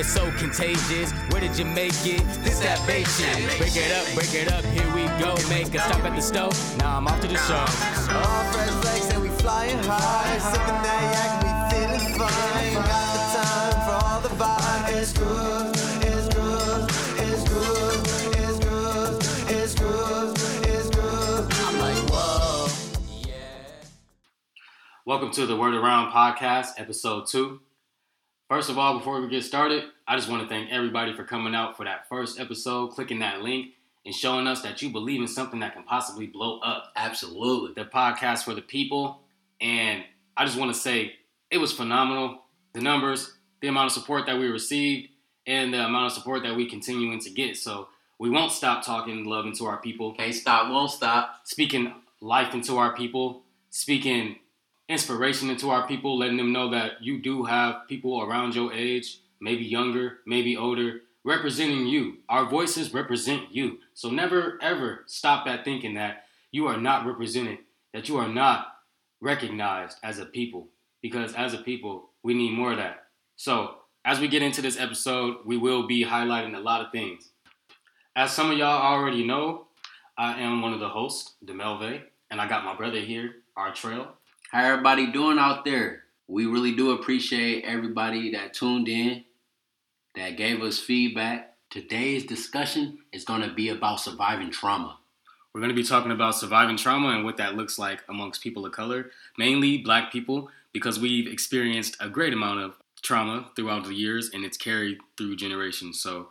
It's so contagious. Where did you make it? This that bait shit. Break it up, here we go. Make a stop at the stove. Now I'm off to the show. All fresh legs and we flying high. Sipping that yak, we feeling fine. Got the time for all the vibe. It's good, it's good, it's good, it's good, it's good, it's good. I'm like, whoa. Yeah. Welcome to the World Around Podcast, Episode 2. First of all, before we get started, I just want to thank everybody for coming out for that first episode, clicking that link, and showing us that you believe in something that can possibly blow up. Absolutely. The podcast for the people. And I just want to say it was phenomenal. The numbers, the amount of support that we received, and the amount of support that we continuing to get. So we won't stop talking love into our people. Can't stop, won't stop. Speaking life into our people. Speaking inspiration into our people, letting them know that you do have people around your age, maybe younger, maybe older, representing you. Our voices represent you. So never, ever stop at thinking that you are not represented, that you are not recognized as a people, because as a people, we need more of that. So as we get into this episode, we will be highlighting a lot of things. As some of y'all already know, I am one of the hosts, Demelve, and I got my brother here, Artrell. How everybody doing out there? We really do appreciate everybody that tuned in, that gave us feedback. Today's discussion is going to be about surviving trauma. We're going to be talking about surviving trauma and what that looks like amongst people of color, mainly black people, because we've experienced a great amount of trauma throughout the years, and it's carried through generations. So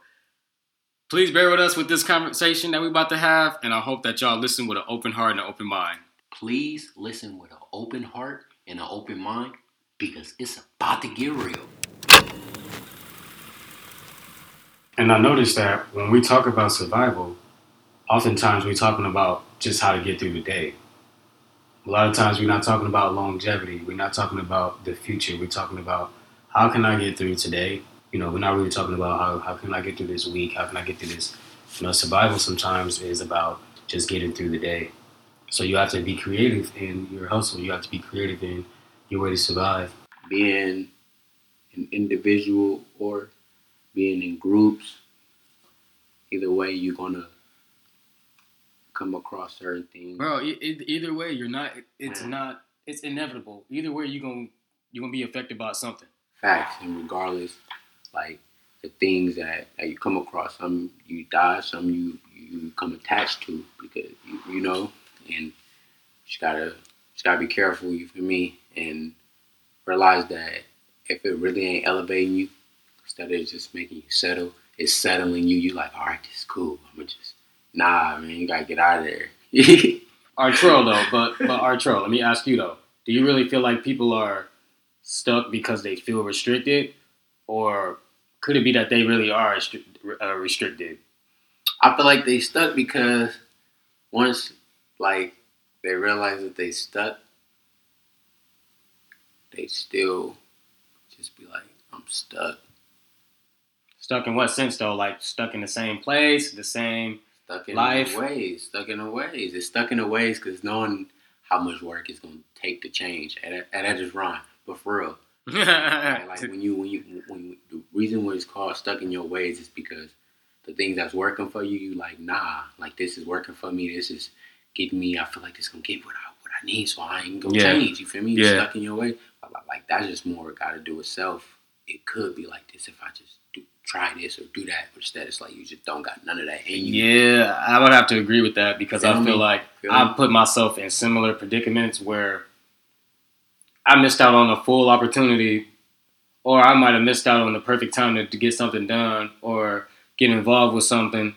please bear with us with this conversation that we're about to have, and I hope that y'all listen with an open heart and an open mind. Please listen with an open heart and an open mind, because it's about to get real. And I noticed that when we talk about survival, oftentimes we're talking about just how to get through the day. A lot of times we're not talking about longevity. We're not talking about the future. We're talking about how can I get through today? You know, we're not really talking about how can I get through this week? How can I get through this? You know, survival sometimes is about just getting through the day. So you have to be creative in your hustle. You have to be creative in your way to survive. Being an individual or being in groups, either way, you're going to come across certain things. Bro, either way, you're not. It's not. It's inevitable. Either way, you're gonna be affected by something. Facts, and regardless, like the things that you come across, some you die, some you become attached to, because you know. And just gotta be careful, you feel me? And realize that if it really ain't elevating you, instead of just making you settle, it's settling you. You like, all right, this is cool. I'ma just, nah, man, you gotta get out of there. Artrell though, but Artrell, let me ask you though, do you really feel like people are stuck because they feel restricted, or could it be that they really are restricted? I feel like they stuck because once. Like, they realize that they stuck, they still just be like, I'm stuck. Stuck in what sense, though? Like, stuck in the same place, the same life? Stuck in the ways. It's stuck in the ways because knowing how much work it's going to take to change. And that just rhyme, but for real. Like, when you, the reason why it's called stuck in your ways is because the things that's working for you like, nah, like, this is working for me, this is... Give me, I feel like this gonna get what I need, so I ain't gonna change. You feel me? You're stuck in your way. Like that's just more gotta do with self. It could be like this if I just try this or do that, but instead it's like you just don't got none of that in you. Yeah, I would have to agree with that because I feel like I put myself in similar predicaments where I missed out on a full opportunity, or I might have missed out on the perfect time to get something done or get involved with something,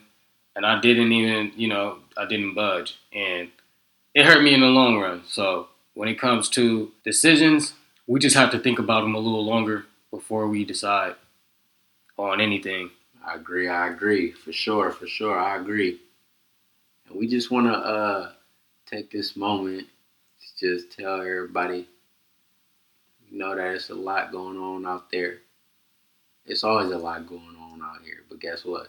and I didn't even, you know. I didn't budge, and it hurt me in the long run. So when it comes to decisions, we just have to think about them a little longer before we decide on anything. I agree. For sure. I agree. And we just want to take this moment to just tell everybody, you know, that it's a lot going on out there. It's always a lot going on out here, but guess what?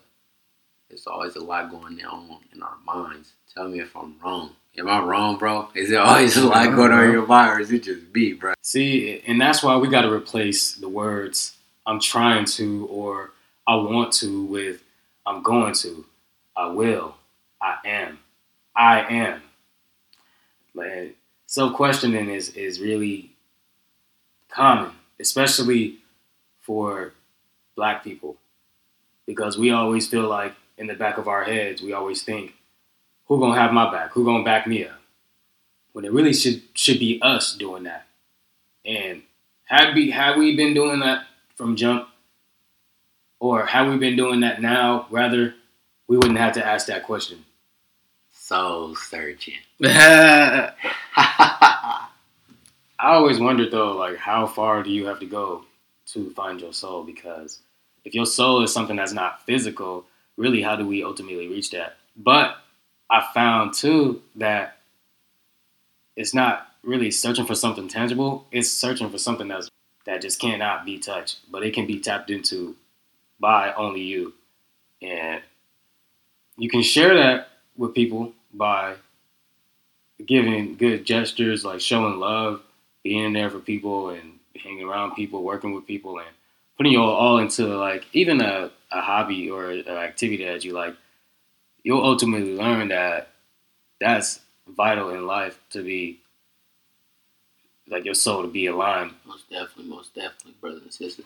It's always a lot going on in our minds. Tell me if I'm wrong. Am I wrong, bro? Is it always a lot going on in your mind, or is it just me, bro? See, and that's why we got to replace the words I'm trying to, or I want to with I'm going to, I will, I am. Like, self-questioning is really common, especially for Black people, because we always feel like in the back of our heads, we always think, who gonna have my back? Who gonna back me up? When it really should be us doing that. And had we been doing that from jump, or had we been doing that now, rather, we wouldn't have to ask that question. Soul searching. I always wondered though, like, how far do you have to go to find your soul? Because if your soul is something that's not physical, really, how do we ultimately reach that? But I found too that it's not really searching for something tangible. It's searching for something that just cannot be touched, but it can be tapped into by only you. And you can share that with people by giving good gestures, like showing love, being there for people and hanging around people, working with people, and putting you all into, like, even a hobby or an activity that you like. You'll ultimately learn that that's vital in life, to be, like, your soul to be aligned. Most definitely, brothers and sisters.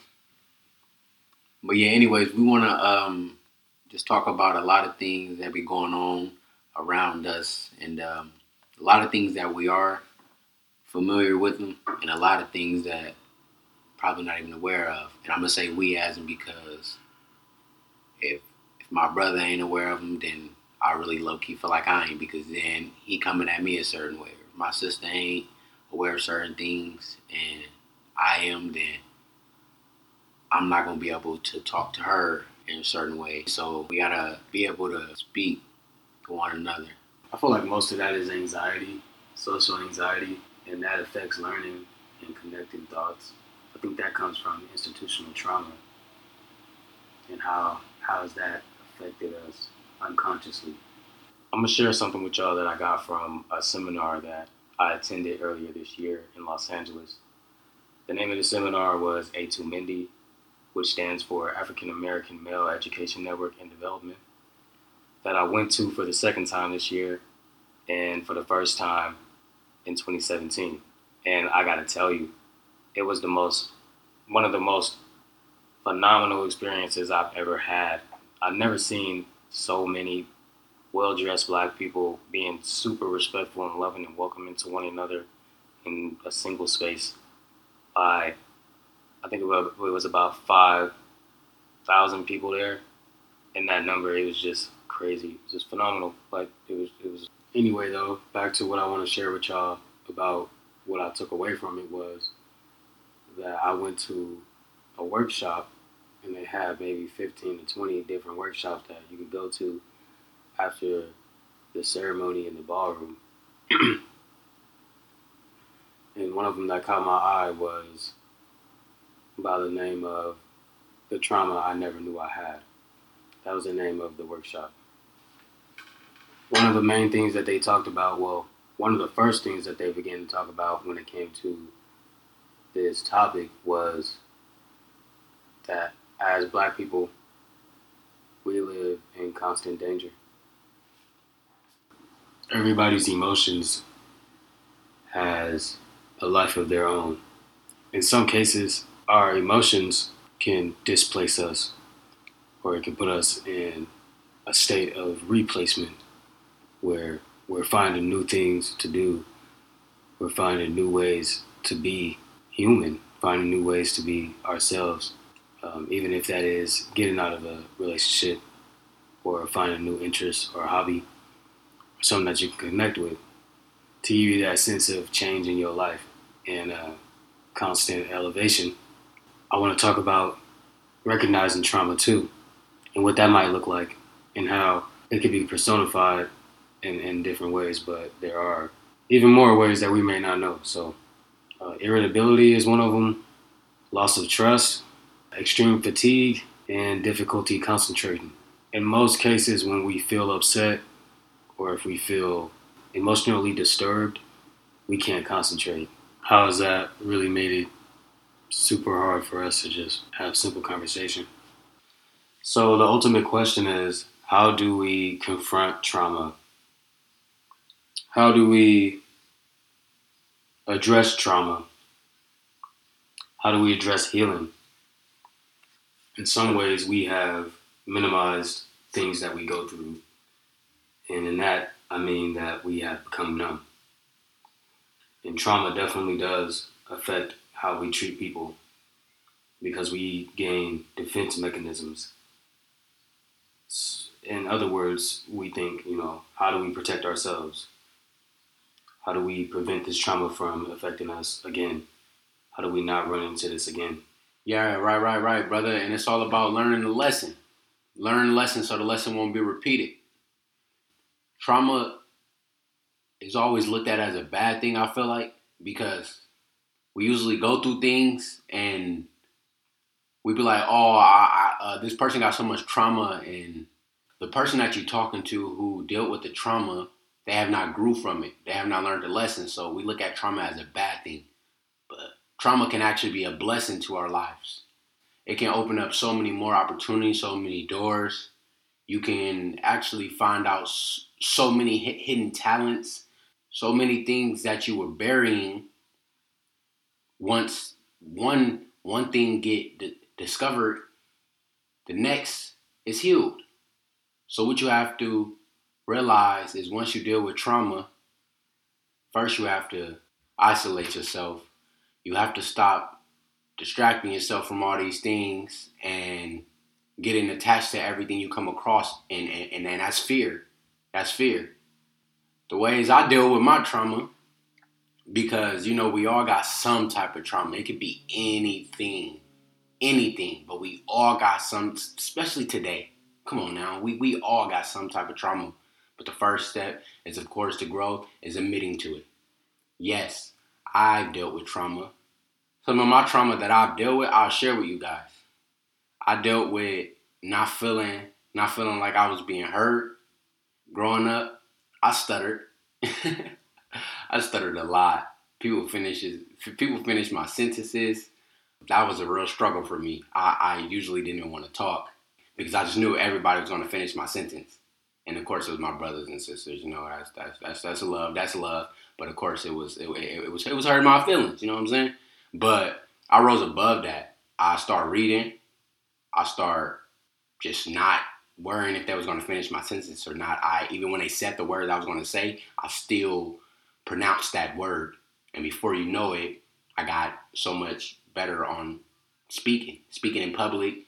But yeah, anyways, we want to just talk about a lot of things that be going on around us, and a lot of things that we are familiar with them, and a lot of things that probably not even aware of. And I'm going to say we as in, because if my brother ain't aware of them, then I really low-key feel like I ain't, because then he coming at me a certain way. If my sister ain't aware of certain things and I am, then I'm not going to be able to talk to her in a certain way. So we got to be able to speak to one another. I feel like most of that is anxiety, social anxiety, and that affects learning and connecting thoughts. I think that comes from institutional trauma, and how has that affected us unconsciously. I'm going to share something with y'all that I got from a seminar that I attended earlier this year in Los Angeles. The name of the seminar was A2MEND, which stands for African American Male Education Network and Development, that I went to for the second time this year and for the first time in 2017. And I got to tell you, it was one of the most phenomenal experiences I've ever had. I've never seen so many well-dressed Black people being super respectful and loving and welcoming to one another in a single space. I think it was about 5,000 people there, and that number, it was just crazy. It was just phenomenal. Like, it was. Anyway, though, back to what I want to share with y'all about what I took away from it was that I went to a workshop, and they had maybe 15 to 20 different workshops that you could go to after the ceremony in the ballroom. And one of them that caught my eye was by the name of The Trauma I Never Knew I Had. That was the name of the workshop. One of the main things that they talked about, well, one of the first things that they began to talk about when it came to this topic was that as Black people, we live in constant danger. Everybody's emotions has a life of their own. In some cases, our emotions can displace us, or it can put us in a state of replacement where we're finding new things to do. We're finding new ways to be human, finding new ways to be ourselves, even if that is getting out of a relationship or finding new interests or a hobby, or something that you can connect with, to give you that sense of change in your life and constant elevation. I want to talk about recognizing trauma too, and what that might look like, and how it could be personified in different ways, but there are even more ways that we may not know. So irritability is one of them, loss of trust, extreme fatigue, and difficulty concentrating. In most cases, when we feel upset or if we feel emotionally disturbed, we can't concentrate. How has that really made it super hard for us to just have simple conversation. So the ultimate question is, how do we confront trauma? How do we address trauma? How do we address healing? In some ways, we have minimized things that we go through. And in that, I mean that we have become numb. And trauma definitely does affect how we treat people because we gain defense mechanisms. In other words, we think, how do we protect ourselves? How do we prevent this trauma from affecting us again? How do we not run into this again? Yeah, right, brother. And it's all about learning the lesson. Learn the lesson so the lesson won't be repeated. Trauma is always looked at as a bad thing, I feel like, because we usually go through things and we be like, this person got so much trauma, and the person that you're talking to who dealt with the trauma, they have not grew from it. They have not learned the lesson. So we look at trauma as a bad thing, but trauma can actually be a blessing to our lives. It can open up so many more opportunities, so many doors. You can actually find out so many hidden talents, so many things that you were burying. Once one thing get discovered, the next is healed. So what you have to realize is once you deal with trauma, first you have to isolate yourself. You have to stop distracting yourself from all these things and getting attached to everything you come across, and that's fear. That's fear. The ways I deal with my trauma, because, we all got some type of trauma. It could be anything, but we all got some, especially today. Come on now, we all got some type of trauma. But the first step is, of course, to grow is admitting to it. Yes, I've dealt with trauma. Some of my trauma that I've dealt with, I'll share with you guys. I dealt with not feeling like I was being heard. Growing up, I stuttered. I stuttered a lot. People finish my sentences. That was a real struggle for me. I usually didn't want to talk because I just knew everybody was going to finish my sentence. And of course, it was my brothers and sisters. That's love. But of course, it was hurting my feelings. You know what I'm saying? But I rose above that. I started reading. I start just not worrying if they was going to finish my sentence or not. Even when they said the word I was going to say, I still pronounced that word. And before you know it, I got so much better on speaking in public,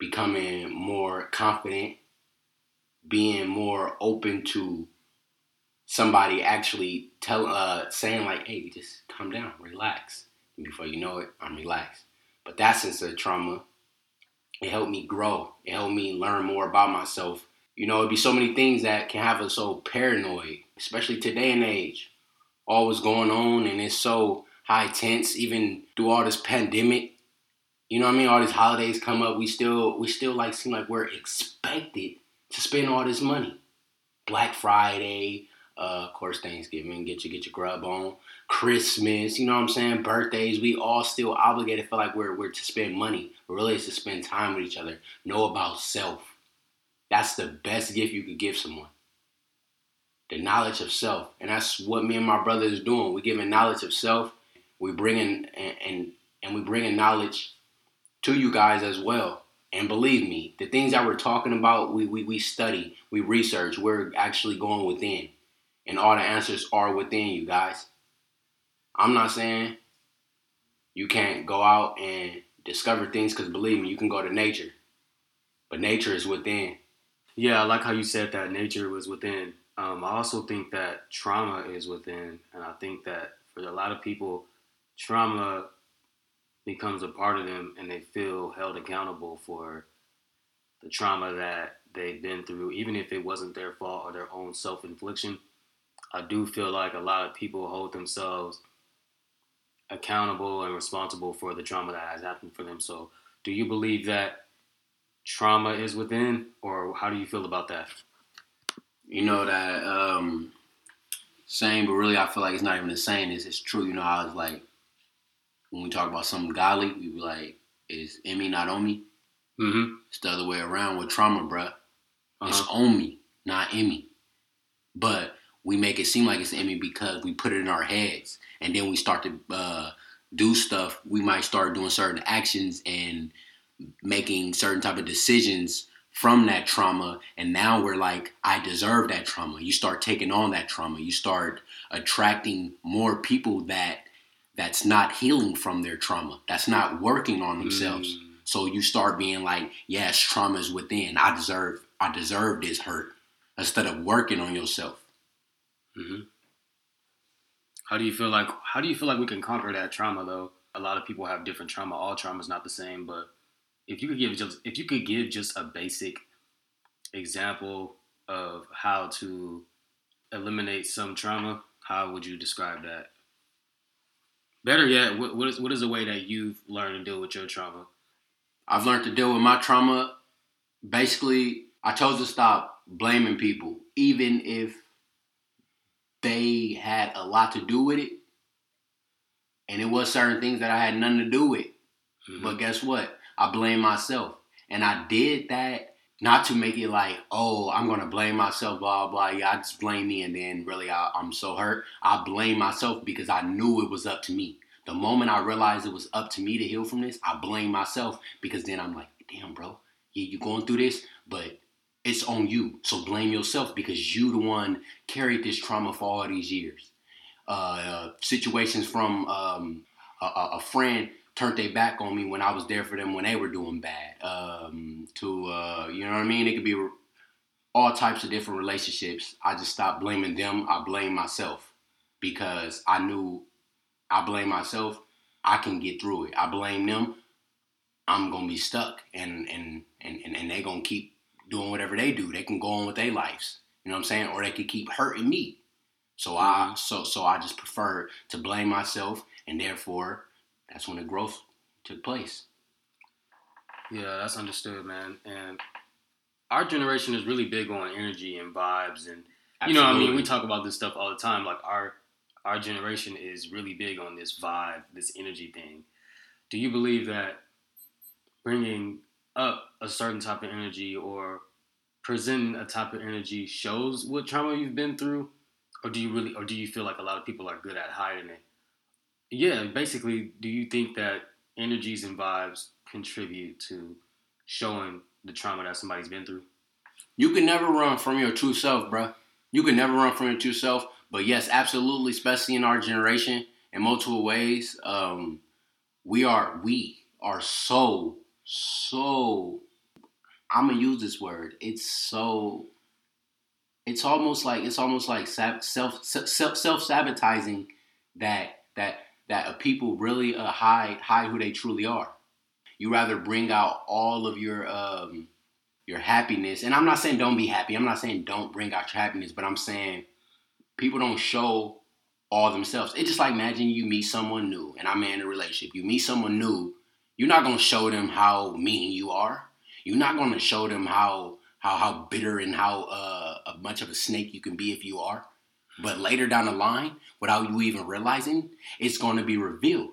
becoming more confident, being more open to somebody actually saying like, hey, just calm down, relax. And before you know it, I'm relaxed. But that sense of trauma, it helped me grow. It helped me learn more about myself. It'd be so many things that can have us so paranoid, especially today and age. All what's going on, and it's so high tense, even through all this pandemic. You know what I mean? All these holidays come up. We still like seem like we're expected to spend all this money. Black Friday, of course, Thanksgiving, get your grub on. Christmas, you know what I'm saying? Birthdays, we all still obligated, feel like we're to spend money. Really, it's to spend time with each other. Know about self. That's the best gift you could give someone. The knowledge of self. And that's what me and my brother is doing. We're giving knowledge of self. We're bringing and we're bringing knowledge to you guys as well. And believe me, the things that we're talking about, we study, we research, we're actually going within. And all the answers are within, you guys. I'm not saying you can't go out and discover things, because believe me, you can go to nature. But nature is within. Yeah, I like how you said that nature was within. I also think that trauma is within. And I think that for a lot of people, trauma becomes a part of them and they feel held accountable for the trauma that they've been through, even if it wasn't their fault or their own self-infliction. I do feel like a lot of people hold themselves accountable and responsible for the trauma that has happened for them. So do you believe that trauma is within, or how do you feel about that? That saying, but really I feel like it's not even a saying. It's true. I was like, when we talk about something godly, we be like, it's in me, not on me. Mm-hmm. It's the other way around with trauma, bruh. Uh-huh. It's on me, not in me. But we make it seem like it's in me because we put it in our heads. And then we start to do stuff. We might start doing certain actions and making certain type of decisions from that trauma. And now we're like, I deserve that trauma. You start taking on that trauma. You start attracting more people that's not healing from their trauma. That's not working on themselves. Mm. So you start being like, yes, trauma is within. I deserve this hurt. Instead of working on yourself. Mm-hmm. How do you feel like we can conquer that trauma though? A lot of people have different trauma. All trauma is not the same, but if you could give just a basic example of how to eliminate some trauma, how would you describe that? Better yet, what is a way that you've learned to deal with your trauma? I've learned to deal with my trauma. Basically, I chose to stop blaming people, even if they had a lot to do with it. And it was certain things that I had nothing to do with. Mm-hmm. But guess what? I blame myself. And I did that not to make it like, oh, I'm going to blame myself, blah, blah. Yeah, I just blame me. And then really, I'm so hurt. I blame myself because I knew it was up to me. The moment I realized it was up to me to heal from this, I blame myself because then I'm like, damn, bro, yeah, you're going through this, but it's on you. So blame yourself because you the one carried this trauma for all these years. Situations from a friend turned their back on me when I was there for them when they were doing bad. To you know what I mean? It could be all types of different relationships. I just stopped blaming them. I blame myself because I knew I blame myself. I can get through it. I blame them. I'm going to be stuck and they're going to keep doing whatever they do. They can go on with their lives. You know what I'm saying? Or they could keep hurting me. So mm-hmm. I just prefer to blame myself, and therefore that's when the growth took place. Yeah, that's understood, man. And our generation is really big on energy and vibes, and absolutely. You know what I mean? We talk about this stuff all the time. Like our generation is really big on this vibe, this energy thing. Do you believe that bringing up a certain type of energy or presenting a type of energy shows what trauma you've been through? Or do you feel like a lot of people are good at hiding it? Yeah, basically, do you think that energies and vibes contribute to showing the trauma that somebody's been through? You can never run from your true self, bro. You can never run from your true self. But yes, absolutely, especially in our generation, in multiple ways, we are so, I'm gonna use this word. It's almost like self-sabotaging that people really hide who they truly are. You rather bring out all of your happiness, and I'm not saying don't be happy. I'm not saying don't bring out your happiness, but I'm saying people don't show all themselves. It's just like imagine you meet someone new, and I'm in a relationship. You meet someone new. You're not going to show them how mean you are. You're not going to show them how bitter and how much of a snake you can be if you are. But later down the line, without you even realizing, it's going to be revealed.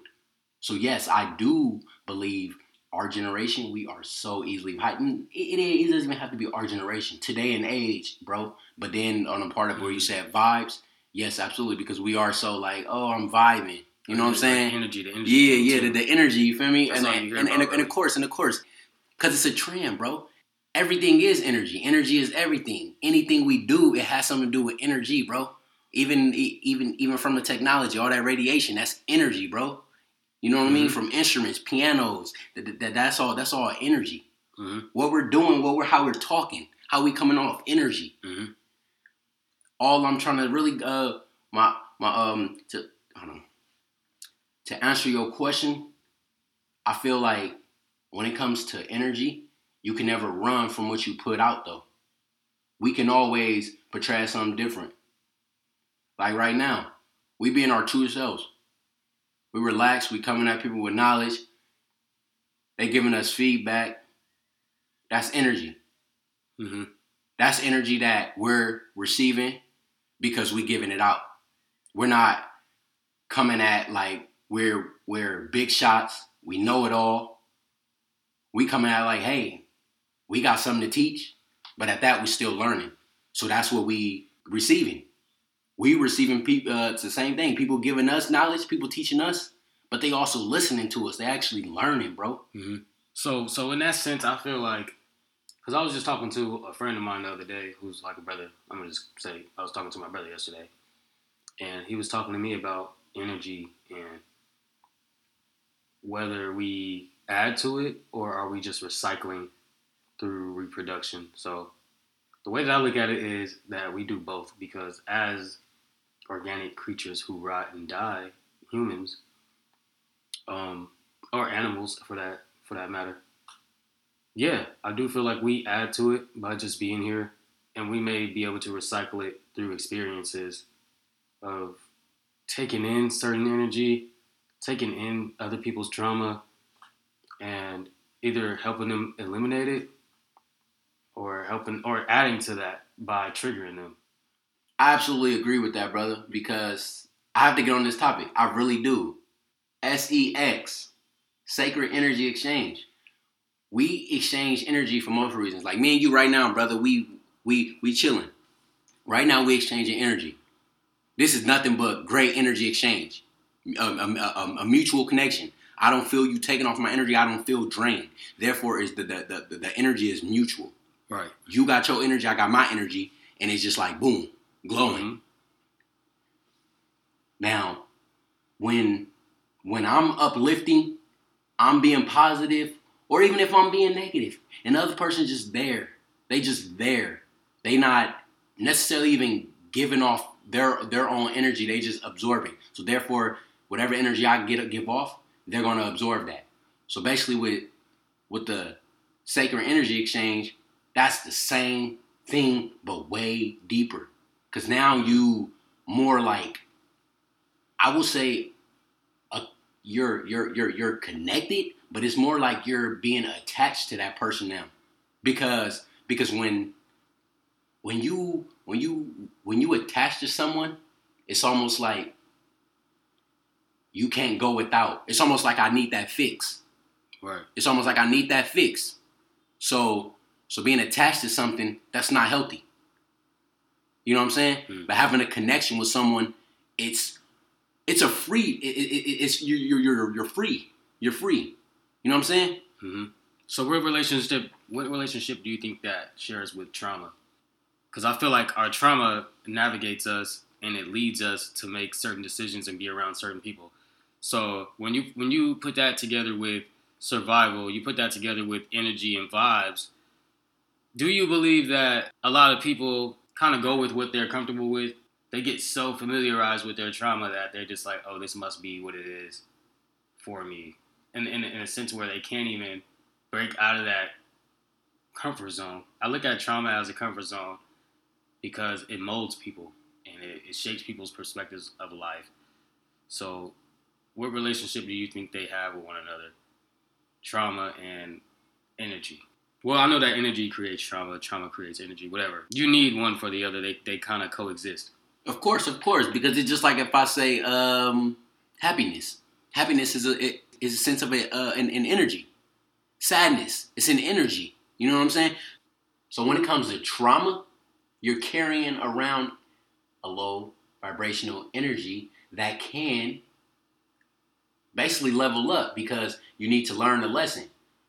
So yes, I do believe our generation, we are so easily heightened. It doesn't even have to be our generation. Today and age, bro. But then on the part of where you said vibes, yes, absolutely. Because we are so like, oh, I'm vibing. You know what I'm saying? The energy the energy, you feel me? And of course, because it's a trend, bro. Everything is energy. Energy is everything. Anything we do, it has something to do with energy, bro. Even from the technology, all that radiation, that's energy, bro. You know what mm-hmm. I mean? From instruments, pianos, that's all energy. Mm-hmm. What we're doing, how we're talking, how we coming off energy. Mm-hmm. All I'm trying to really To answer your question, I feel like when it comes to energy, you can never run from what you put out, though. We can always portray something different. Like right now, we being our true selves. We relax. We coming at people with knowledge. They giving us feedback. That's energy. Mm-hmm. That's energy that we're receiving because we giving it out. We're not coming at like, We're We're big shots. We know it all. We coming out like, hey, we got something to teach. But at that, we're still learning. So that's what we receiving. We receiving people. It's the same thing. People giving us knowledge. People teaching us. But they also listening to us. They actually learning, bro. Mm-hmm. So in that sense, I feel like, because I was just talking to a friend of mine the other day who's like a brother. I'm going to just say I was talking to my brother yesterday. And he was talking to me about energy and whether we add to it or are we just recycling through reproduction. So the way that I look at it is that we do both, because as organic creatures who rot and die, humans, or animals for that matter, yeah, I do feel like we add to it by just being here, and we may be able to recycle it through experiences of taking in certain energy, taking in other people's trauma, and either helping them eliminate it or adding to that by triggering them. I absolutely agree with that, brother, because I have to get on this topic. I really do. SEX, Sacred Energy Exchange. We exchange energy for multiple reasons. Like me and you right now, brother, we chilling. Right now, we exchanging energy. This is nothing but great energy exchange, a mutual connection. I don't feel you taking off my energy. I don't feel drained. Therefore, is the energy is mutual. Right. You got your energy. I got my energy, and it's just like boom, glowing. Mm-hmm. Now, when I'm uplifting, I'm being positive, or even if I'm being negative, and the other person's just there. They just there. They not necessarily even giving off their own energy. They just absorbing. So therefore, whatever energy I give off, they're going to absorb that. So basically with the sacred energy exchange, that's the same thing, but way deeper. Because now you more like, I will say you're connected, but it's more like you're being attached to that person now. Because when you attach to someone, it's almost like you can't go without. It's almost like I need that fix. Right. It's almost like I need that fix. So being attached to something, that's not healthy. You know what I'm saying? Mm. But having a connection with someone, it's a free. It's you're free. You're free. You know what I'm saying? Mm-hmm. So what relationship do you think that shares with trauma? Because I feel like our trauma navigates us and it leads us to make certain decisions and be around certain people. So when you put that together with survival, you put that together with energy and vibes, do you believe that a lot of people kind of go with what they're comfortable with? They get so familiarized with their trauma that they're just like, oh, this must be what it is for me. And in a sense where they can't even break out of that comfort zone. I look at trauma as a comfort zone because it molds people and it shapes people's perspectives of life. So what relationship do you think they have with one another? Trauma and energy. Well, I know that energy creates trauma. Trauma creates energy, whatever. You need one for the other. They kind of coexist. Of course. Because it's just like if I say happiness. Happiness is a sense of an energy. Sadness, it's an energy. You know what I'm saying? So when it comes to trauma, you're carrying around a low vibrational energy that can basically level up because you need to learn the lesson.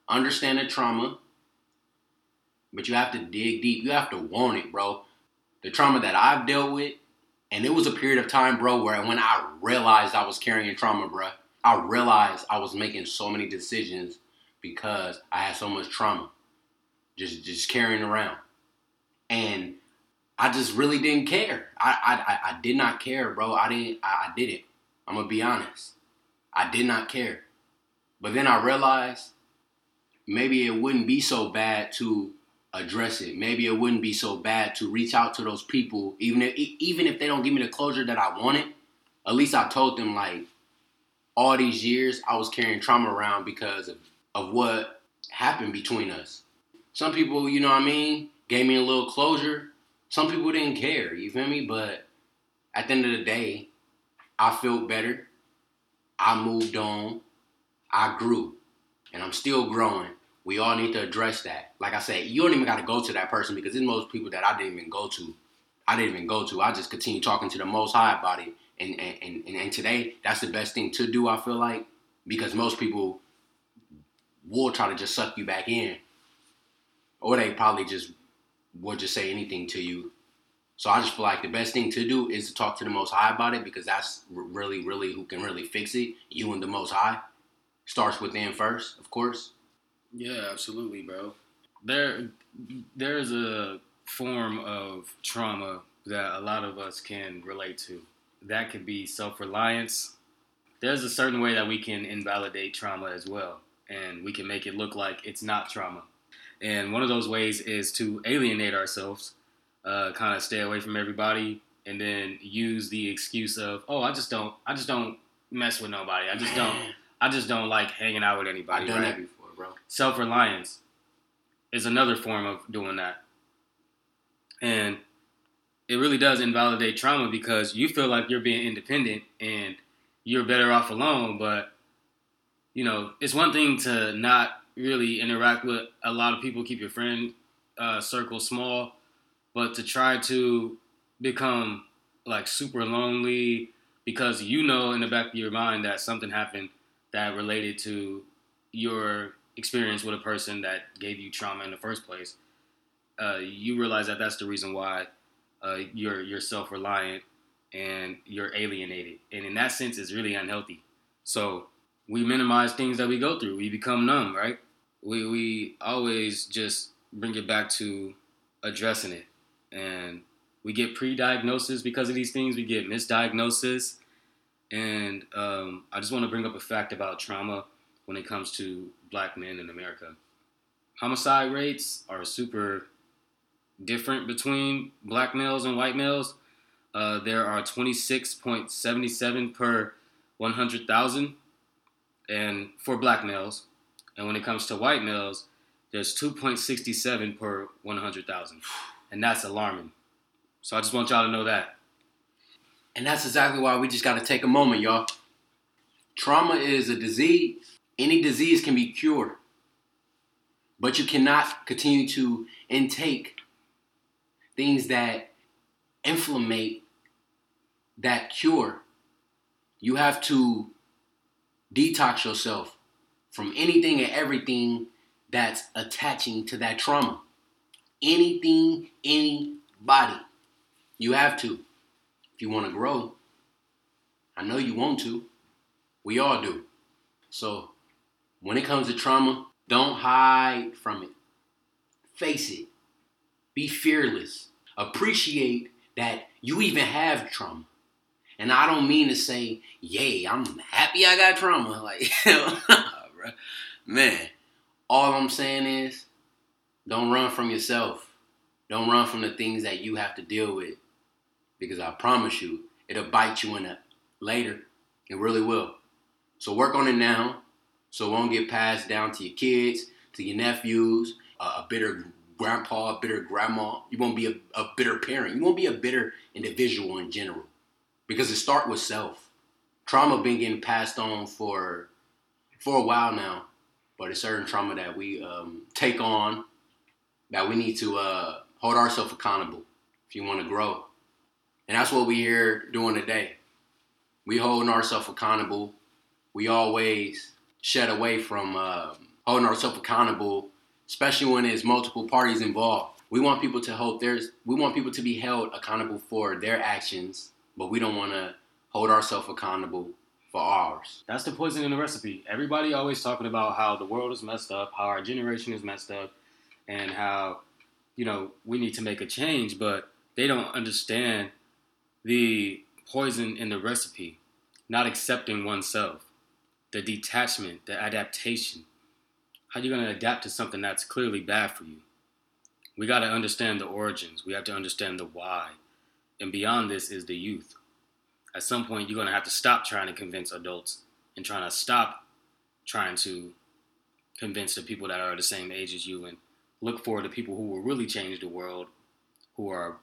Understand the trauma, but you have to dig deep. You have to want it, bro. The trauma that I've dealt with, and it was a period of time, bro, where when I realized I was carrying trauma, bro, I realized I was making so many decisions because I had so much trauma. Just carrying around. And I just really didn't care. I did not care, bro. I didn't. I'm going to be honest. I did not care. But then I realized maybe it wouldn't be so bad to address it. Maybe it wouldn't be so bad to reach out to those people. Even if they don't give me the closure that I wanted, at least I told them, like, all these years I was carrying trauma around because of what happened between us. Some people, you know what I mean, gave me a little closure. Some people didn't care, you feel me? But at the end of the day, I felt better. I moved on, I grew, and I'm still growing. We all need to address that. Like I said, you don't even got to go to that person, because there's most people that I didn't even go to. I just continue talking to the Most High about it. And today, that's the best thing to do, I feel like, because most people will try to just suck you back in. Or they probably just will just say anything to you. So I just feel like the best thing to do is to talk to the Most High about it, because that's really, really who can really fix it. You and the Most High. Starts within first, of course. Yeah, absolutely, bro. There is a form of trauma that a lot of us can relate to. That could be self-reliance. There's a certain way that we can invalidate trauma as well, and we can make it look like it's not trauma. And one of those ways is to alienate ourselves, kind of stay away from everybody, and then use the excuse of, oh, I just don't mess with nobody. I just don't like hanging out with anybody. I've done that before, bro. Self-reliance is another form of doing that. And it really does invalidate trauma, because you feel like you're being independent and you're better off alone. But, you know, it's one thing to not really interact with a lot of people, keep your friend circle small, but to try to become like super lonely because you know in the back of your mind that something happened that related to your experience with a person that gave you trauma in the first place. You realize that that's the reason why you're self-reliant and you're alienated. And in that sense, it's really unhealthy. So we minimize things that we go through. We become numb, right? We always just bring it back to addressing it. And we get pre-diagnosis because of these things. We get misdiagnosis. And I just want to bring up a fact about trauma when it comes to black men in America. Homicide rates are super different between black males and white males. There are 26.77 per 100,000 and for black males. And when it comes to white males, there's 2.67 per 100,000. And that's alarming. So I just want y'all to know that. And that's exactly why we just got to take a moment, y'all. Trauma is a disease. Any disease can be cured. But you cannot continue to intake things that inflammate that cure. You have to detox yourself from anything and everything that's attaching to that trauma. Anything, anybody. You have to. If you want to grow, I know you want to. We all do. So when it comes to trauma, don't hide from it. Face it. Be fearless. Appreciate that you even have trauma. And I don't mean to say, yay, I'm happy I got trauma. Like, man, all I'm saying is don't run from yourself. Don't run from the things that you have to deal with. Because I promise you, it'll bite you in the later. It really will. So work on it now, so it won't get passed down to your kids, to your nephews, a bitter grandpa, a bitter grandma. You won't be a bitter parent. You won't be a bitter individual in general. Because it starts with self. Trauma been getting passed on for a while now. But it's certain trauma that we take on, that we need to hold ourselves accountable if you want to grow. And that's what we here doing today. We holding ourselves accountable. We always shed away from holding ourselves accountable, especially when there's multiple parties involved. We want people to be held accountable for their actions, but we don't want to hold ourselves accountable for ours. That's the poison in the recipe. Everybody always talking about how the world is messed up, how our generation is messed up, and how, you know, we need to make a change, but they don't understand the poison in the recipe, not accepting oneself, the detachment, the adaptation. How are you going to adapt to something that's clearly bad for you? We got to understand the origins. We have to understand the why. And beyond this is the youth. At some point, you're going to have to stop trying to convince adults and trying to convince the people that are the same age as you, and look for the people who will really change the world, who are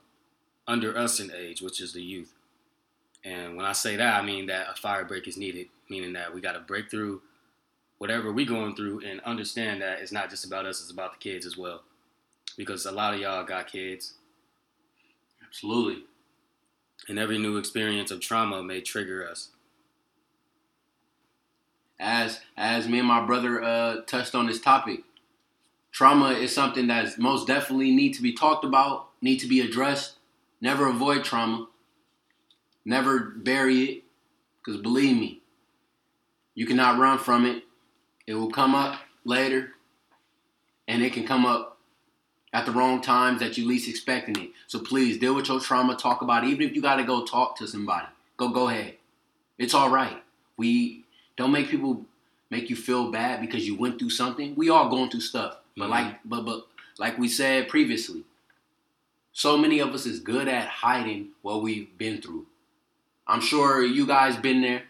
under us in age, which is the youth. And when I say that, I mean that a fire break is needed, meaning that we got to break through whatever we're going through and understand that it's not just about us, it's about the kids as well. Because a lot of y'all got kids. Absolutely. And every new experience of trauma may trigger us. As me and my brother touched on this topic, trauma is something that most definitely need to be talked about, need to be addressed. Never avoid trauma. Never bury it. Because believe me, you cannot run from it. It will come up later. And it can come up at the wrong times that you least expecting it. So please, deal with your trauma. Talk about it. Even if you got to go talk to somebody, go ahead. It's all right. We don't make people make you feel bad because you went through something. We all going through stuff. But like we said previously, so many of us is good at hiding what we've been through. I'm sure you guys been there.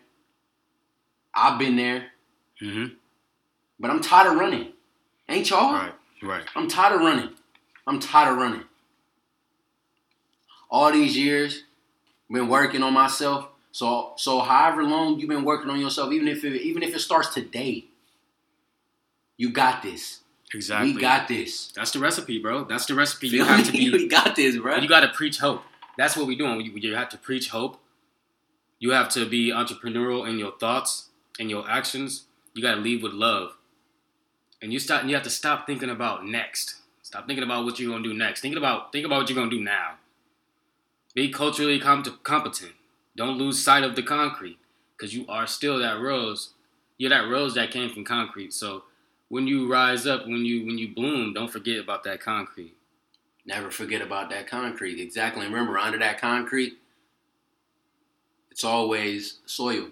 I've been there. Mm-hmm. But I'm tired of running. Ain't y'all? Right. I'm tired of running. All these years, been working on myself. So however long you've been working on yourself, even if it starts today, you got this. Exactly. We got this. That's the recipe, bro. That's the recipe. You have to be. We got this, bro. You got to preach hope. That's what we're doing. You have to preach hope. You have to be entrepreneurial in your thoughts and your actions. You got to lead with love. And you have to stop thinking about next. Stop thinking about what you're going to do next. Think about what you're going to do now. Be culturally competent. Don't lose sight of the concrete, because you are still that rose. You're that rose that came from concrete. So when you rise up, when you bloom, don't forget about that concrete. Never forget about that concrete. Exactly. And remember, under that concrete, it's always soil.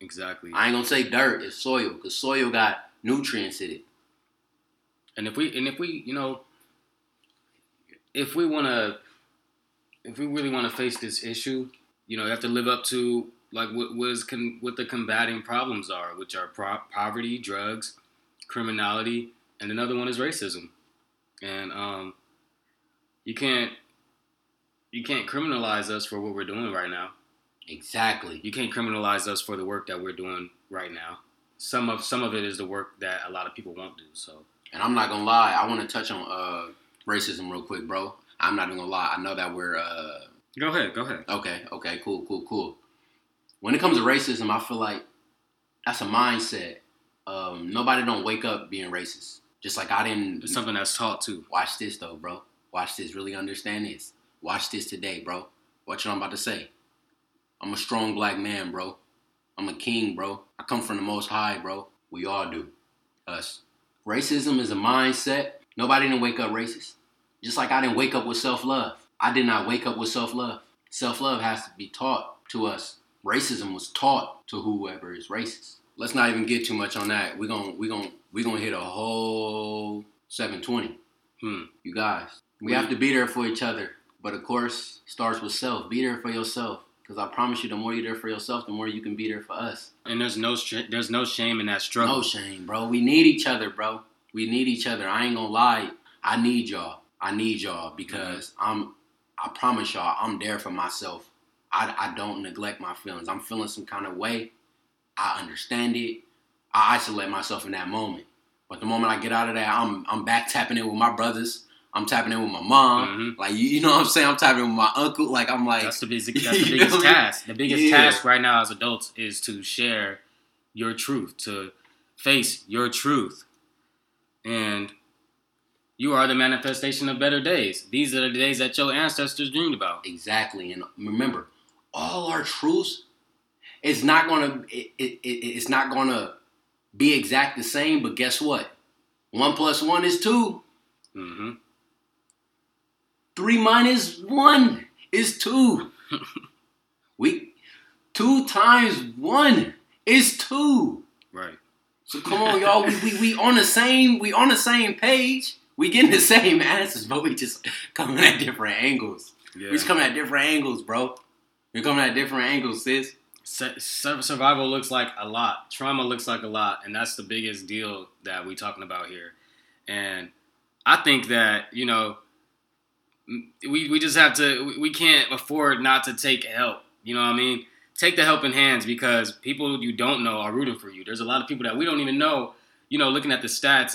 Exactly. I ain't gonna say dirt. It's soil, because soil got nutrients in it. And if we really want to face this issue, you have to live up to like what the combating problems are, which are poverty, drugs, criminality, and another one is racism. And you can't criminalize us for what we're doing right now. Exactly. You can't criminalize us for the work that we're doing right now. Some of it is the work that a lot of people won't do. So. And I'm not gonna lie, I want to touch on racism real quick, bro. I'm not gonna lie. I know that we're. Go ahead. Okay. Cool. When it comes to racism, I feel like that's a mindset. Nobody don't wake up being racist. Just like I didn't. It's something that's taught too. Watch this though, bro. Watch this. Really understand this. Watch this today, bro. Watch what I'm about to say. I'm a strong black man, bro. I'm a king, bro. I come from the Most High, bro. We all do. Us. Racism is a mindset. Nobody didn't wake up racist. Just like I didn't wake up with self-love. I did not wake up with self-love. Self-love has to be taught to us. Racism was taught to whoever is racist. Let's not even get too much on that. We're gonna hit a whole 720. You guys, we have to be there for each other. But of course, it starts with self. Be there for yourself, because I promise you, the more you're there for yourself, the more you can be there for us. And there's no shame in that struggle. No shame, bro. We need each other, bro. We need each other. I ain't gonna lie. I need y'all because I promise y'all, I'm there for myself. I don't neglect my feelings. I'm feeling some kind of way. I understand it. I isolate myself in that moment. But the moment I get out of that, I'm back tapping in with my brothers. I'm tapping in with my mom. Mm-hmm. Like, you know what I'm saying? I'm tapping in with my uncle. Like, I'm like... That's the biggest task. The biggest task right now as adults is to share your truth, to face your truth. And you are the manifestation of better days. These are the days that your ancestors dreamed about. Exactly. And remember, all our truths... It's not gonna be exact the same, but guess what? 1 + 1 is 2. Mm-hmm. 3 - 1 is 2. 2 × 1 is 2. Right. So come on, y'all. We on the same page. We getting the same answers, but we just coming at different angles. Yeah. We just coming at different angles, bro. We're coming at different angles, sis. Survival looks like a lot. Trauma looks like a lot. And that's the biggest deal that we're talking about here. And I think that, we just have to, we can't afford not to take help. You know what I mean? take the helping hands, because people you don't know are rooting for you. There's a lot of people that we don't even know, you know, looking at the stats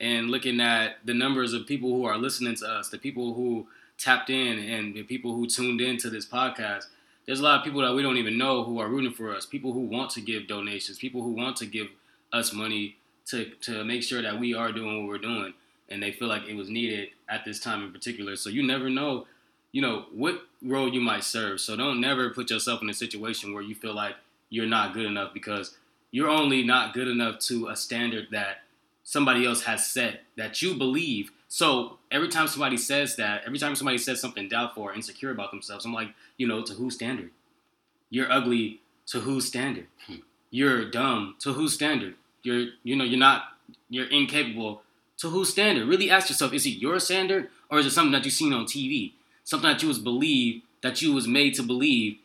and looking at the numbers of people who are listening to us, the people who tapped in and the people who tuned in to this podcast. There's a lot of people that we don't even know who are rooting for us, people who want to give donations, people who want to give us money to make sure that we are doing what we're doing, and they feel like it was needed at this time in particular. So you never know, you know, what role you might serve. So don't never put yourself in a situation where you feel like you're not good enough, because you're only not good enough to a standard that somebody else has set that you believe. So every time somebody says that, every time somebody says something doubtful or insecure about themselves, I'm like, you know, to whose standard? You're ugly. To whose standard? You're dumb. To whose standard? You're incapable. To whose standard? Really ask yourself, is it your standard, or is it something that you've seen on TV? Something that you was believed, that you was made to believe,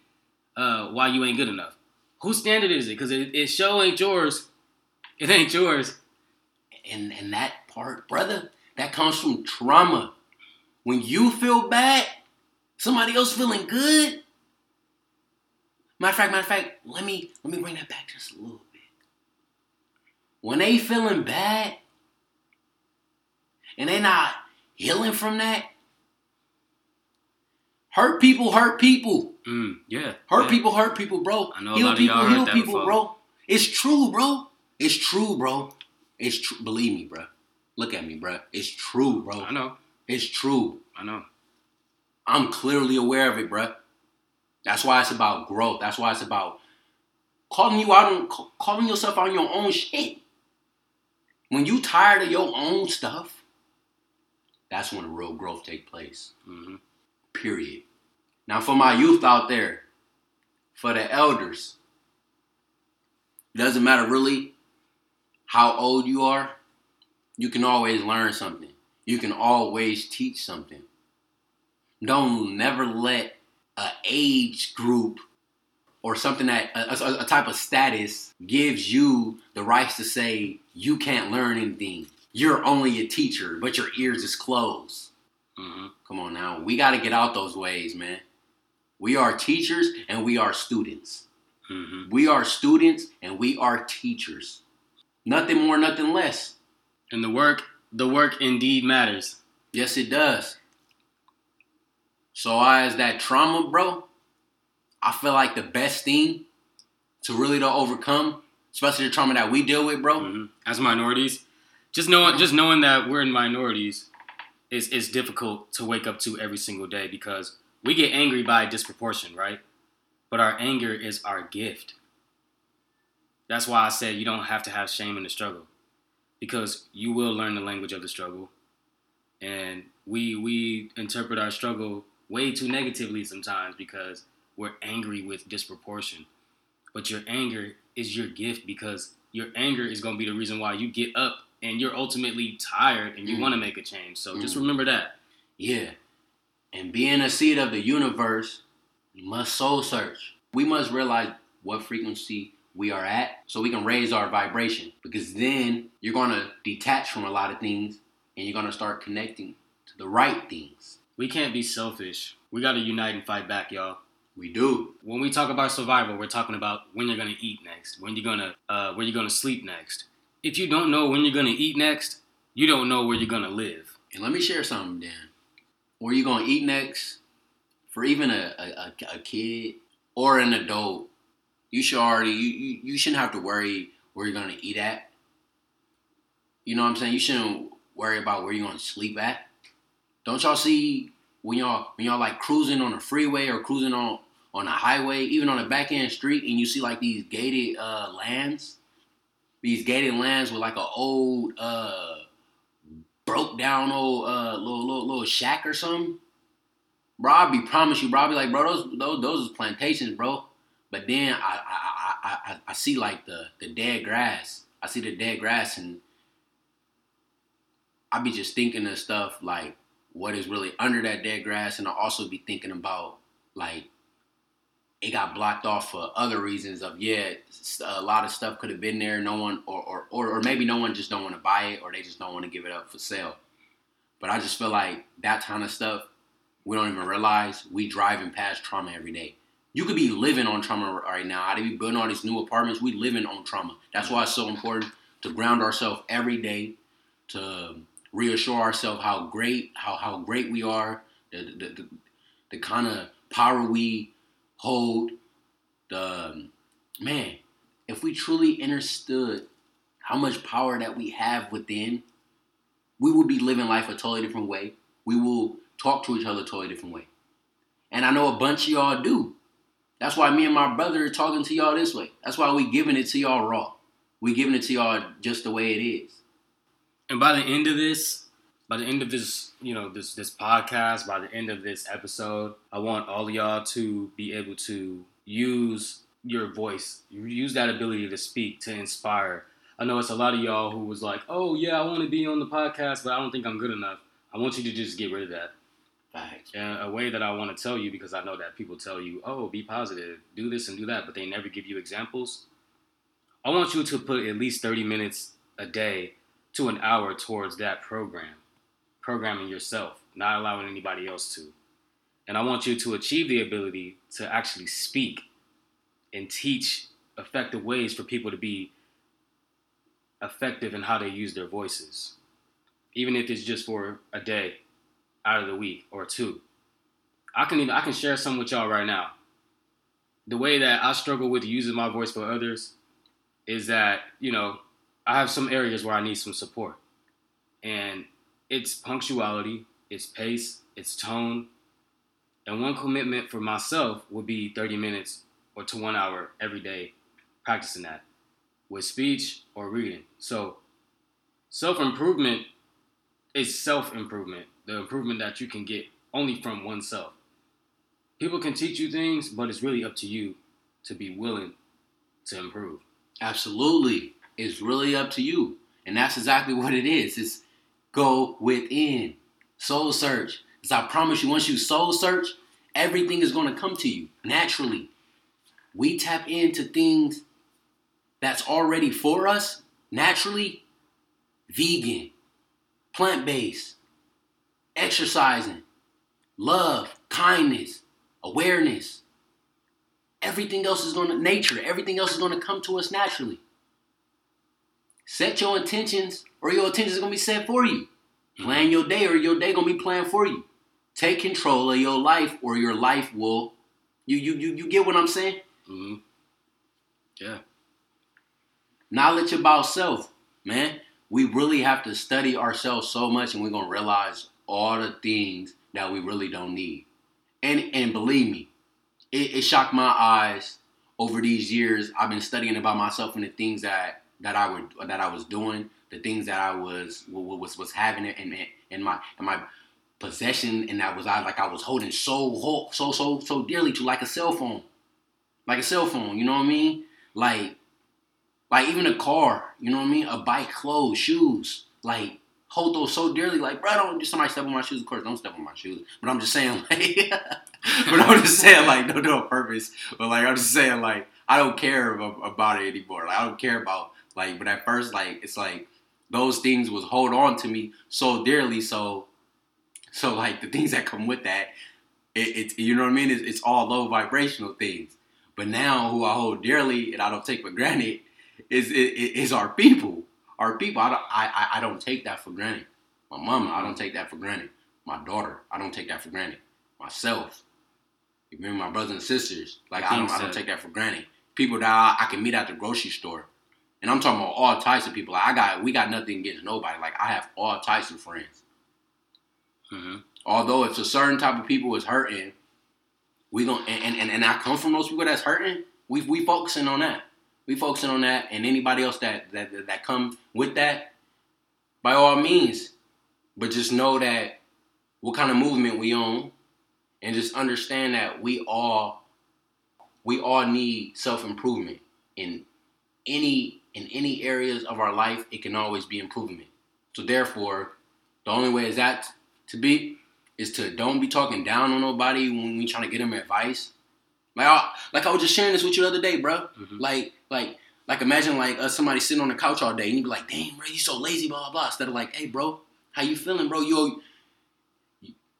why you ain't good enough. Whose standard is it? Because it sure ain't yours. It ain't yours. And that part, brother, that comes from trauma. When you feel bad, somebody else feeling good. Matter of fact, let me bring that back just a little bit. When they feeling bad and they not healing from that, hurt people. Hurt people, bro. I know heal a lot people, of y'all heard that people, before. Bro. It's true, bro. It's true. Believe me, bro. Look at me, bro. It's true, bro. I know. It's true. I know. I'm clearly aware of it, bro. That's why it's about growth. That's why it's about calling yourself on your own shit. When you tired of your own stuff, that's when the real growth take place. Mm-hmm. Period. Now, for my youth out there, for the elders, it doesn't matter really how old you are. You can always learn something. You can always teach something. Don't never let an age group or something that a type of status gives you the rights to say you can't learn anything. You're only a teacher, but your ears is closed. Mm-hmm. Come on now. We got to get out those ways, man. We are teachers and we are students. Mm-hmm. We are students and we are teachers. Nothing more, nothing less. And the work indeed matters. Yes, it does. So as that trauma, bro, I feel like the best thing to really to overcome, especially the trauma that we deal with, bro. Mm-hmm. As minorities, just knowing that we're in minorities is difficult to wake up to every single day, because we get angry by disproportion, right? But our anger is our gift. That's why I said you don't have to have shame in the struggle, because you will learn the language of the struggle. And we interpret our struggle way too negatively sometimes, because we're angry with disproportion. But your anger is your gift, because your anger is going to be the reason why you get up and you're ultimately tired and you want to make a change. So just remember that. Yeah. And being a seed of the universe, you must soul search. We must realize what frequency we are at so we can raise our vibration, because then you're going to detach from a lot of things and you're going to start connecting to the right things. We can't be selfish. We got to unite and fight back, y'all. We do. When we talk about survival, we're talking about when you're going to eat next, when you're going to where you're going to sleep next. If you don't know when you're going to eat next, you don't know where you're going to live. And let me share something, Dan. Where you're going to eat next, for even a kid or an adult, you shouldn't have to worry where you're going to eat at. You know what I'm saying? You shouldn't worry about where you're going to sleep at. Don't y'all see when y'all like cruising on a freeway or cruising on a highway, even on a back end street, and you see like these gated lands? These gated lands with like an old, broke down old little shack or something. Bro, I promise you, those is plantations, bro. But then I see like the dead grass. I see the dead grass, and I be just thinking of stuff like what is really under that dead grass, and I also be thinking about like it got blocked off for other reasons of, a lot of stuff could have been there. No one, or maybe no one just don't want to buy it, or they just don't want to give it up for sale. But I just feel like that kind of stuff, we don't even realize we driving past trauma every day. You could be living on trauma right now. I'd be building all these new apartments. We living on trauma. That's why it's so important to ground ourselves every day, to reassure ourselves how great we are, the kind of power we hold. Man, if we truly understood how much power that we have within, we will be living life a totally different way. We will talk to each other a totally different way. And I know a bunch of y'all do. That's why me and my brother are talking to y'all this way. That's why we giving it to y'all raw. We giving it to y'all just the way it is. And by the end of this, you know, this podcast, by the end of this episode, I want all of y'all to be able to use your voice. Use that ability to speak, to inspire. I know it's a lot of y'all who was like, oh yeah, I want to be on the podcast, but I don't think I'm good enough. I want you to just get rid of that. Facts. And a way that I want to tell you, because I know that people tell you, oh, be positive, do this and do that, but they never give you examples. I want you to put at least 30 minutes a day to an hour towards that program, programming yourself, not allowing anybody else to. And I want you to achieve the ability to actually speak and teach effective ways for people to be effective in how they use their voices, even if it's just for a day out of the week or two. I can share some with y'all right now. The way that I struggle with using my voice for others is that, you know, I have some areas where I need some support. And it's punctuality, it's pace, it's tone. And one commitment for myself would be 30 minutes or to 1 hour every day practicing that with speech or reading. So self-improvement is self-improvement, the improvement that you can get only from oneself. People can teach you things, but it's really up to you to be willing to improve. Absolutely. It's really up to you. And that's exactly what it is. It's go within. Soul search. Because I promise you, once you soul search, everything is going to come to you naturally. We tap into things that's already for us naturally. Vegan, plant-based, exercising, love, kindness, awareness. Everything else is going to come to us naturally. Set your intentions, or your intentions are going to be set for you. Plan your day, or your day going to be planned for you. Take control of your life, or your life will. You get what I'm saying? Mm-hmm. Yeah. Knowledge about self, man. We really have to study ourselves so much, and we're going to realize all the things that we really don't need. And believe me, it shocked my eyes over these years. I've been studying about myself and the things that I was doing, the things that I was having in my possession, and I was holding so dearly to, like a cell phone, you know what I mean? Like even a car, you know what I mean? A bike, clothes, shoes, like hold those so dearly. Like, bro, don't somebody step on my shoes? Of course, don't step on my shoes. But I'm just saying, like, don't do it on purpose. But like, I'm just saying, like, I don't care about it anymore. Like, I don't care about. Like, but at first, like, it's like those things was hold on to me so dearly. So like the things that come with that, it's you know what I mean? It's all low vibrational things. But now, who I hold dearly and I don't take for granted is our people. Our people. I don't take that for granted. My mama, I don't take that for granted. My daughter, I don't take that for granted. Myself, you mean my brothers and sisters? Like I don't take that for granted. People that I can meet at the grocery store. And I'm talking about all types of people. Like we got nothing against nobody. Like I have all types of friends. Mm-hmm. Although if a certain type of people is hurting, we don't. And I come from those people that's hurting. We focusing on that. We focusing on that. And anybody else that come with that, by all means. But just know that what kind of movement we on, and just understand that we all need self-improvement in any areas of our life. It can always be improvement. So therefore, the only way is that to be is to don't be talking down on nobody when we trying to get them advice. Like I was just sharing this with you the other day, bro. Mm-hmm. Like imagine like somebody sitting on the couch all day and you be like, damn, bro, you so lazy, blah blah blah. Instead of like, hey, bro, how you feeling, bro?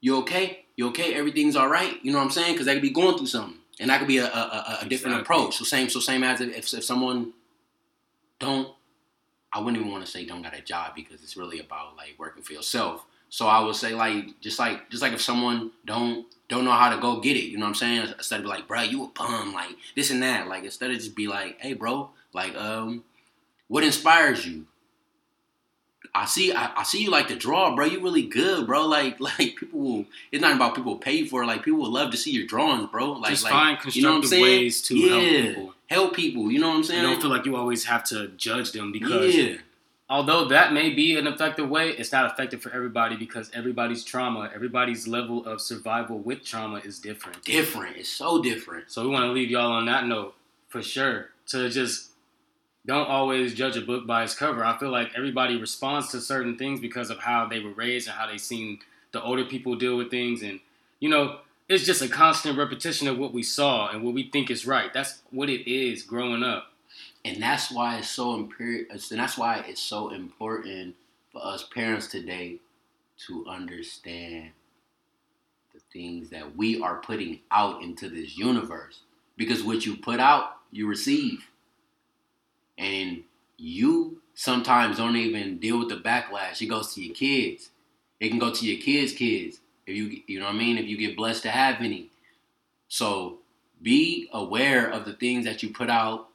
You okay? Everything's all right. You know what I'm saying? Because they could be going through something. And that could be a different approach. So same as if someone don't, I wouldn't even want to say don't got a job, because it's really about like working for yourself. So I would say like if someone don't know how to go get it, you know what I'm saying? Instead of be like, bro, you a bum, like this and that. Like instead of just be like, hey bro, like what inspires you? I see you like to draw, bro. You really good, bro. Like people will. It's not about people pay for it. Like people will love to see your drawings, bro. Like just find constructive ways to help people. You know what I'm saying? You don't feel like you always have to judge them, because although that may be an effective way, it's not effective for everybody, because everybody's trauma, everybody's level of survival with trauma is different. It's so different. So we want to leave y'all on that note for sure. To just. Don't always judge a book by its cover. I feel like everybody responds to certain things because of how they were raised and how they seen the older people deal with things. And, you know, it's just a constant repetition of what we saw and what we think is right. That's what it is growing up. And that's why it's so important for us parents today to understand the things that we are putting out into this universe. Because what you put out, you receive. And you sometimes don't even deal with the backlash. It goes to your kids. It can go to your kids' kids. If you know what I mean? If you get blessed to have any. So be aware of the things that you put out.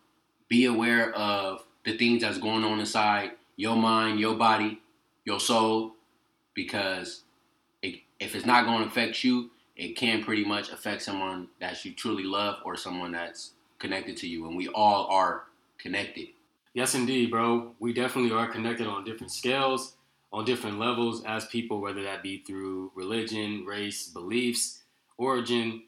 Be aware of the things that's going on inside your mind, your body, your soul. Because if it's not going to affect you, it can pretty much affect someone that you truly love or someone that's connected to you. And we all are connected. Yes, indeed, bro. We definitely are connected on different scales, on different levels as people, whether that be through religion, race, beliefs, origin,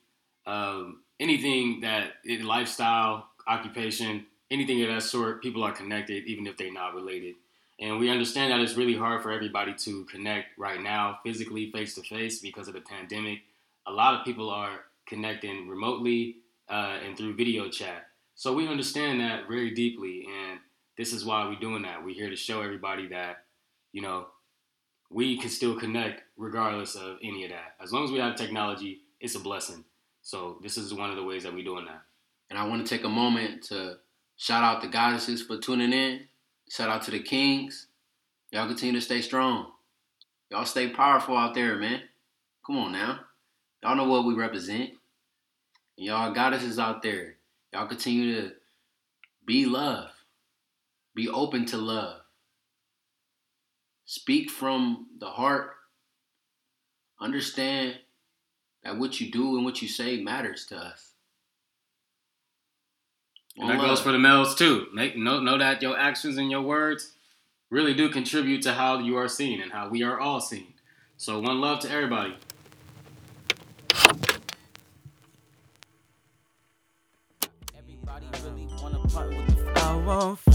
anything that, lifestyle, occupation, anything of that sort, people are connected, even if they're not related. And we understand that it's really hard for everybody to connect right now, physically, face-to-face, because of the pandemic. A lot of people are connecting remotely and through video chat. So we understand that very deeply, and this is why we're doing that. We're here to show everybody that, you know, we can still connect regardless of any of that. As long as we have technology, it's a blessing. So this is one of the ways that we're doing that. And I want to take a moment to shout out the goddesses for tuning in. Shout out to the kings. Y'all continue to stay strong. Y'all stay powerful out there, man. Come on now. Y'all know what we represent. And y'all goddesses out there. Y'all continue to be love. Be open to love. Speak from the heart. Understand that what you do and what you say matters to us. And that goes for the males too. Know that your actions and your words really do contribute to how you are seen and how we are all seen. So one love to everybody. With the I won't